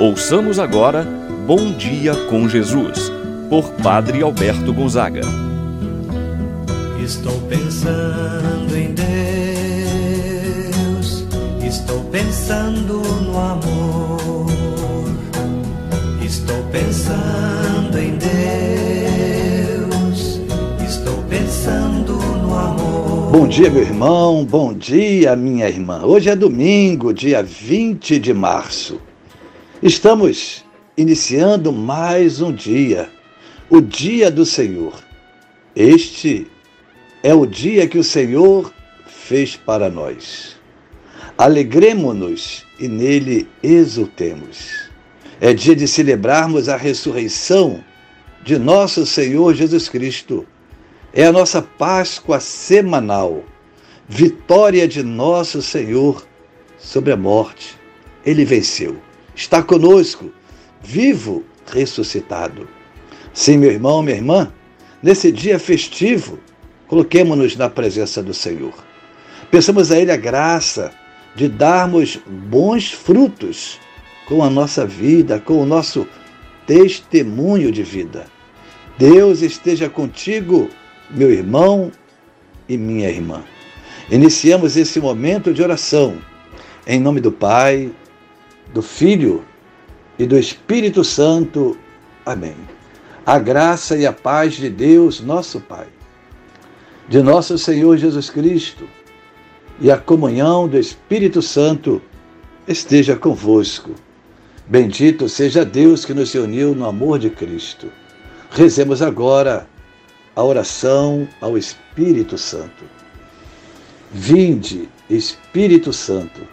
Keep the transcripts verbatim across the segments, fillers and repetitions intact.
Ouçamos agora Bom Dia com Jesus, por Padre Alberto Gonzaga. Estou pensando em Deus, estou pensando no amor, estou pensando em Deus, estou pensando no amor. Bom dia, meu irmão, bom dia, minha irmã. Hoje é domingo, dia vinte de março. Estamos iniciando mais um dia, o dia do Senhor. Este é o dia que o Senhor fez para nós. Alegremo-nos e nele exultemos. É dia de celebrarmos a ressurreição de nosso Senhor Jesus Cristo. É a nossa Páscoa semanal, vitória de nosso Senhor sobre a morte. Ele venceu. Está conosco, vivo, ressuscitado. Sim, meu irmão, minha irmã, nesse dia festivo, coloquemo-nos na presença do Senhor. Peçamos a Ele a graça de darmos bons frutos com a nossa vida, com o nosso testemunho de vida. Deus esteja contigo, meu irmão e minha irmã. Iniciamos esse momento de oração em nome do Pai, do Filho e do Espírito Santo. Amém. A graça e a paz de Deus, nosso Pai, de nosso Senhor Jesus Cristo, e a comunhão do Espírito Santo esteja convosco. Bendito seja Deus que nos uniu no amor de Cristo. Rezemos agora a oração ao Espírito Santo. Vinde, Espírito Santo,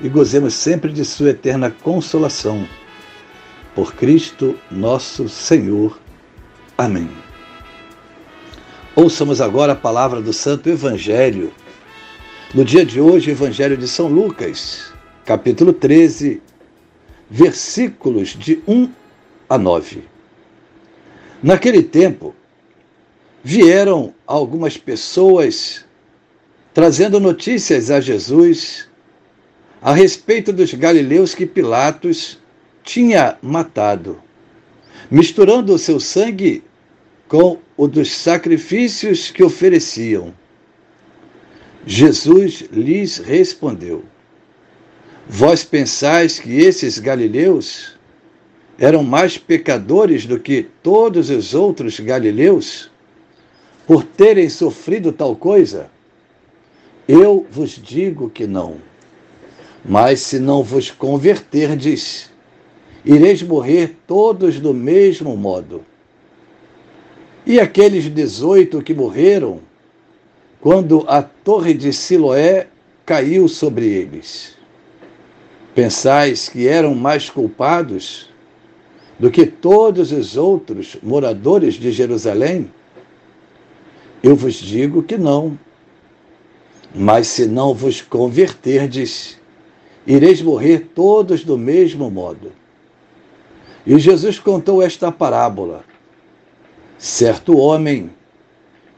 e gozemos sempre de sua eterna consolação. Por Cristo nosso Senhor. Amém. Ouçamos agora a palavra do Santo Evangelho. No dia de hoje, o Evangelho de São Lucas, capítulo treze, versículos de um a nove. Naquele tempo, vieram algumas pessoas trazendo notícias a Jesus a respeito dos galileus que Pilatos tinha matado, misturando o seu sangue com o dos sacrifícios que ofereciam. Jesus lhes respondeu: Vós pensais que esses galileus eram mais pecadores do que todos os outros galileus, por terem sofrido tal coisa? Eu vos digo que não. Mas se não vos converterdes, ireis morrer todos do mesmo modo. E aqueles dezoito que morreram, quando a torre de Siloé caiu sobre eles, pensais que eram mais culpados do que todos os outros moradores de Jerusalém? Eu vos digo que não. Mas se não vos converterdes, ireis morrer todos do mesmo modo. E Jesus contou esta parábola. Certo homem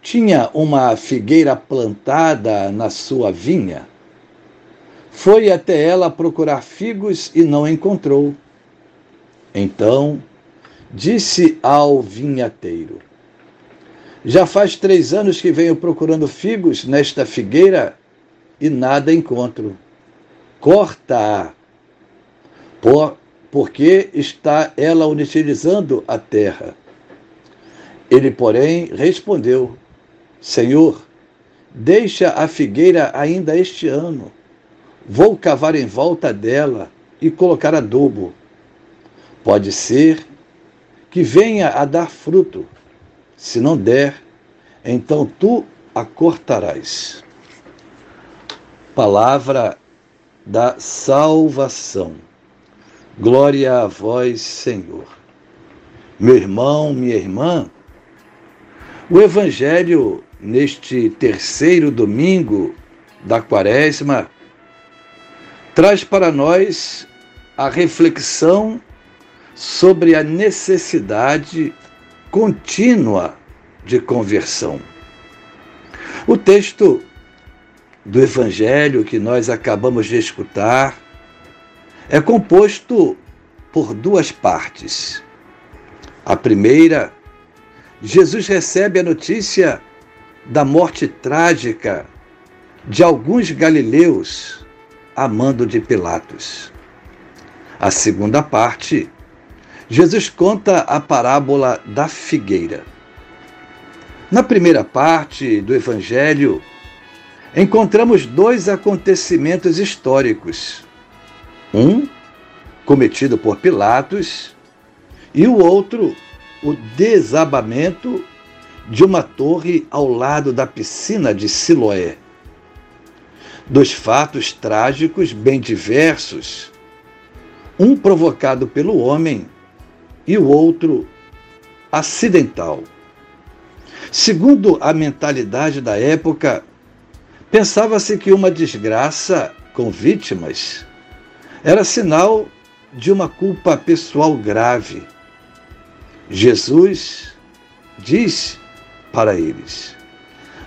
tinha uma figueira plantada na sua vinha. Foi até ela procurar figos e não encontrou. Então disse ao vinhateiro: Já faz três anos que venho procurando figos nesta figueira e nada encontro. Corta-a, por, porque está ela utilizando a terra. Ele, porém, respondeu: Senhor, deixa a figueira ainda este ano. Vou cavar em volta dela e colocar adubo. Pode ser que venha a dar fruto. Se não der, então tu a cortarás. Palavra da salvação. Glória a vós, Senhor. meu irmão, minha irmã, o Evangelho, neste terceiro domingo da Quaresma, traz para nós a reflexão sobre a necessidade contínua de conversão. O texto do Evangelho que nós acabamos de escutar é composto por duas partes. A primeira, Jesus recebe a notícia da morte trágica de alguns galileus a mando de Pilatos. A segunda parte, Jesus conta a parábola da figueira. Na primeira parte do Evangelho, encontramos dois acontecimentos históricos. Um, cometido por Pilatos, e o outro, o desabamento de uma torre ao lado da piscina de Siloé. Dois fatos trágicos bem diversos, um provocado pelo homem e o outro acidental. Segundo a mentalidade da época, pensava-se que uma desgraça com vítimas era sinal de uma culpa pessoal grave. Jesus diz para eles: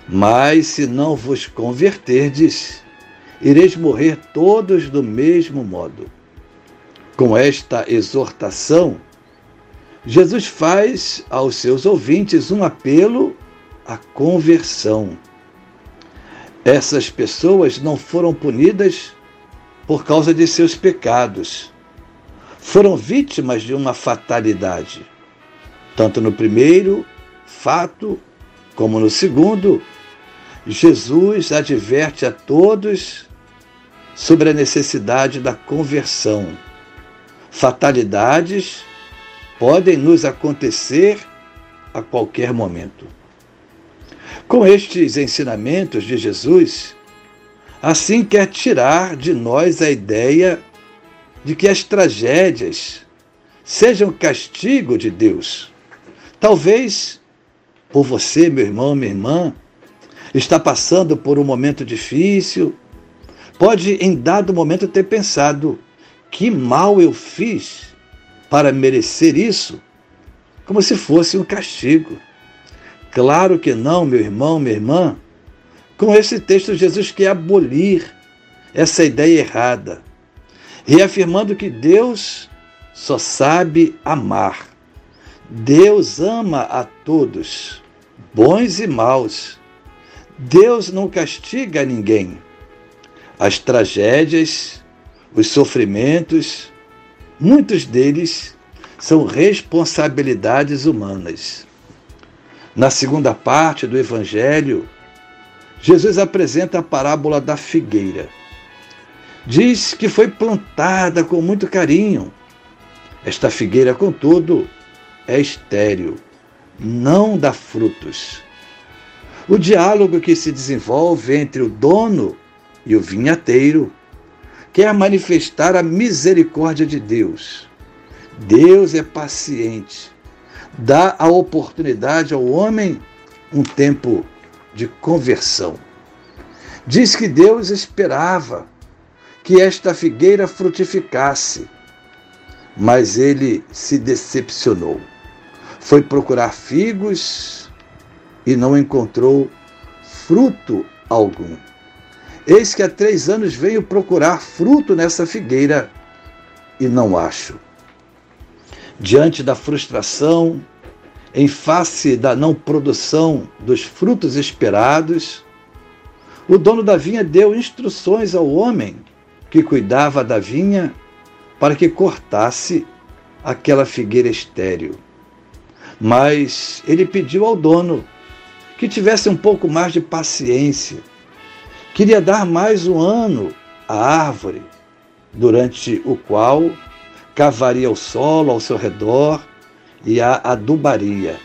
mas se não vos converterdes, ireis morrer todos do mesmo modo. Com esta exortação, Jesus faz aos seus ouvintes um apelo à conversão. Essas pessoas não foram punidas por causa de seus pecados. Foram vítimas de uma fatalidade, tanto no primeiro fato como no segundo. Jesus adverte a todos sobre a necessidade da conversão. Fatalidades podem nos acontecer a qualquer momento. Com estes ensinamentos de Jesus, assim quer tirar de nós a ideia de que as tragédias sejam castigo de Deus. Talvez, por você, meu irmão, minha irmã, está passando por um momento difícil, pode em dado momento ter pensado: que mal eu fiz para merecer isso, como se fosse um castigo. Claro que não, meu irmão, minha irmã. Com esse texto, Jesus quer abolir essa ideia errada, reafirmando que Deus só sabe amar. Deus ama a todos, bons e maus. Deus não castiga ninguém. As tragédias, os sofrimentos, muitos deles são responsabilidades humanas. Na segunda parte do Evangelho, Jesus apresenta a parábola da figueira. Diz que foi plantada com muito carinho. Esta figueira, contudo, é estéril, não dá frutos. O diálogo que se desenvolve entre o dono e o vinhateiro quer manifestar a misericórdia de Deus. Deus é paciente, dá a oportunidade ao homem um tempo de conversão. Diz que Deus esperava que esta figueira frutificasse, mas ele se decepcionou. Foi procurar figos e não encontrou fruto algum. Eis que há três anos venho procurar fruto nessa figueira e não acho. Diante da frustração, em face da não produção dos frutos esperados, o dono da vinha deu instruções ao homem que cuidava da vinha para que cortasse aquela figueira estéril. Mas ele pediu ao dono que tivesse um pouco mais de paciência. Queria dar mais um ano à árvore, durante o qual cavaria o solo ao seu redor e a adubaria.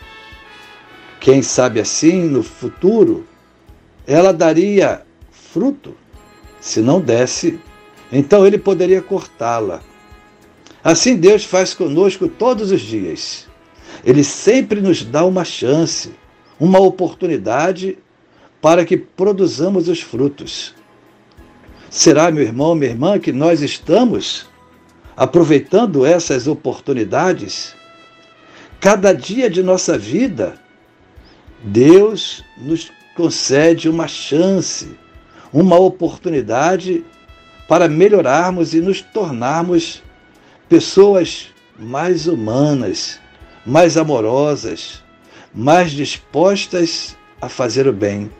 Quem sabe assim, no futuro, ela daria fruto. Se não desse, então ele poderia cortá-la. Assim Deus faz conosco todos os dias. Ele sempre nos dá uma chance, uma oportunidade para que produzamos os frutos. Será, meu irmão, minha irmã, que nós estamos aproveitando essas oportunidades? Cada dia de nossa vida, Deus nos concede uma chance, uma oportunidade para melhorarmos e nos tornarmos pessoas mais humanas, mais amorosas, mais dispostas a fazer o bem.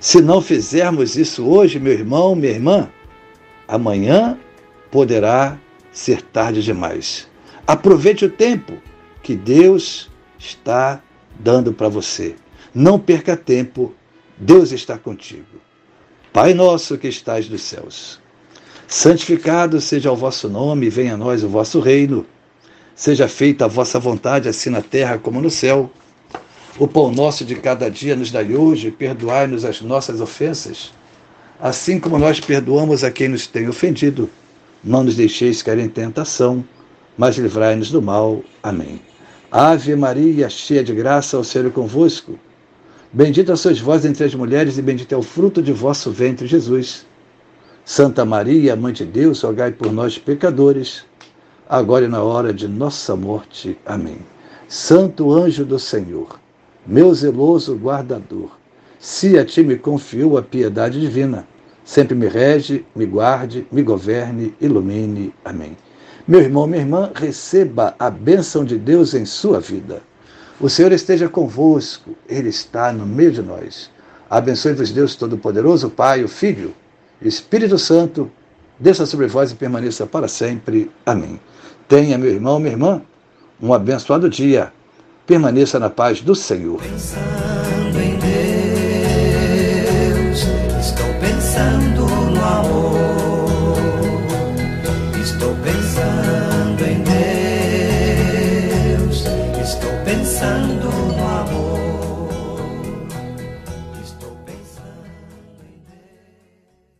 Se não fizermos isso hoje, meu irmão, minha irmã, amanhã poderá ser tarde demais. Aproveite o tempo que Deus está dando para você. Não perca tempo, Deus está contigo. Pai nosso que estás nos céus, santificado seja o vosso nome, venha a nós o vosso reino. Seja feita a vossa vontade, assim na terra como no céu. O pão nosso de cada dia nos dai hoje, perdoai-nos as nossas ofensas, assim como nós perdoamos a quem nos tem ofendido. Não nos deixeis cair em tentação, mas livrai-nos do mal. Amém. Ave Maria, cheia de graça, o Senhor é convosco. Bendita sois vós entre as mulheres e bendito é o fruto de vosso ventre, Jesus. Santa Maria, Mãe de Deus, rogai por nós, pecadores, agora e na hora de nossa morte. Amém. Santo anjo do Senhor, meu zeloso guardador, se a ti me confiou a piedade divina, sempre me rege, me guarde, me governe, ilumine. Amém. Meu irmão, minha irmã, receba a bênção de Deus em sua vida. O Senhor esteja convosco, Ele está no meio de nós. Abençoe-vos Deus Todo-Poderoso, o Pai, o Filho, o Espírito Santo, desça sobre vós e permaneça para sempre. Amém. Tenha, meu irmão, minha irmã, um abençoado dia. Permaneça na paz do Senhor. Pensando em Deus, estou pensando no amor, estou pensando em Deus, estou pensando no amor.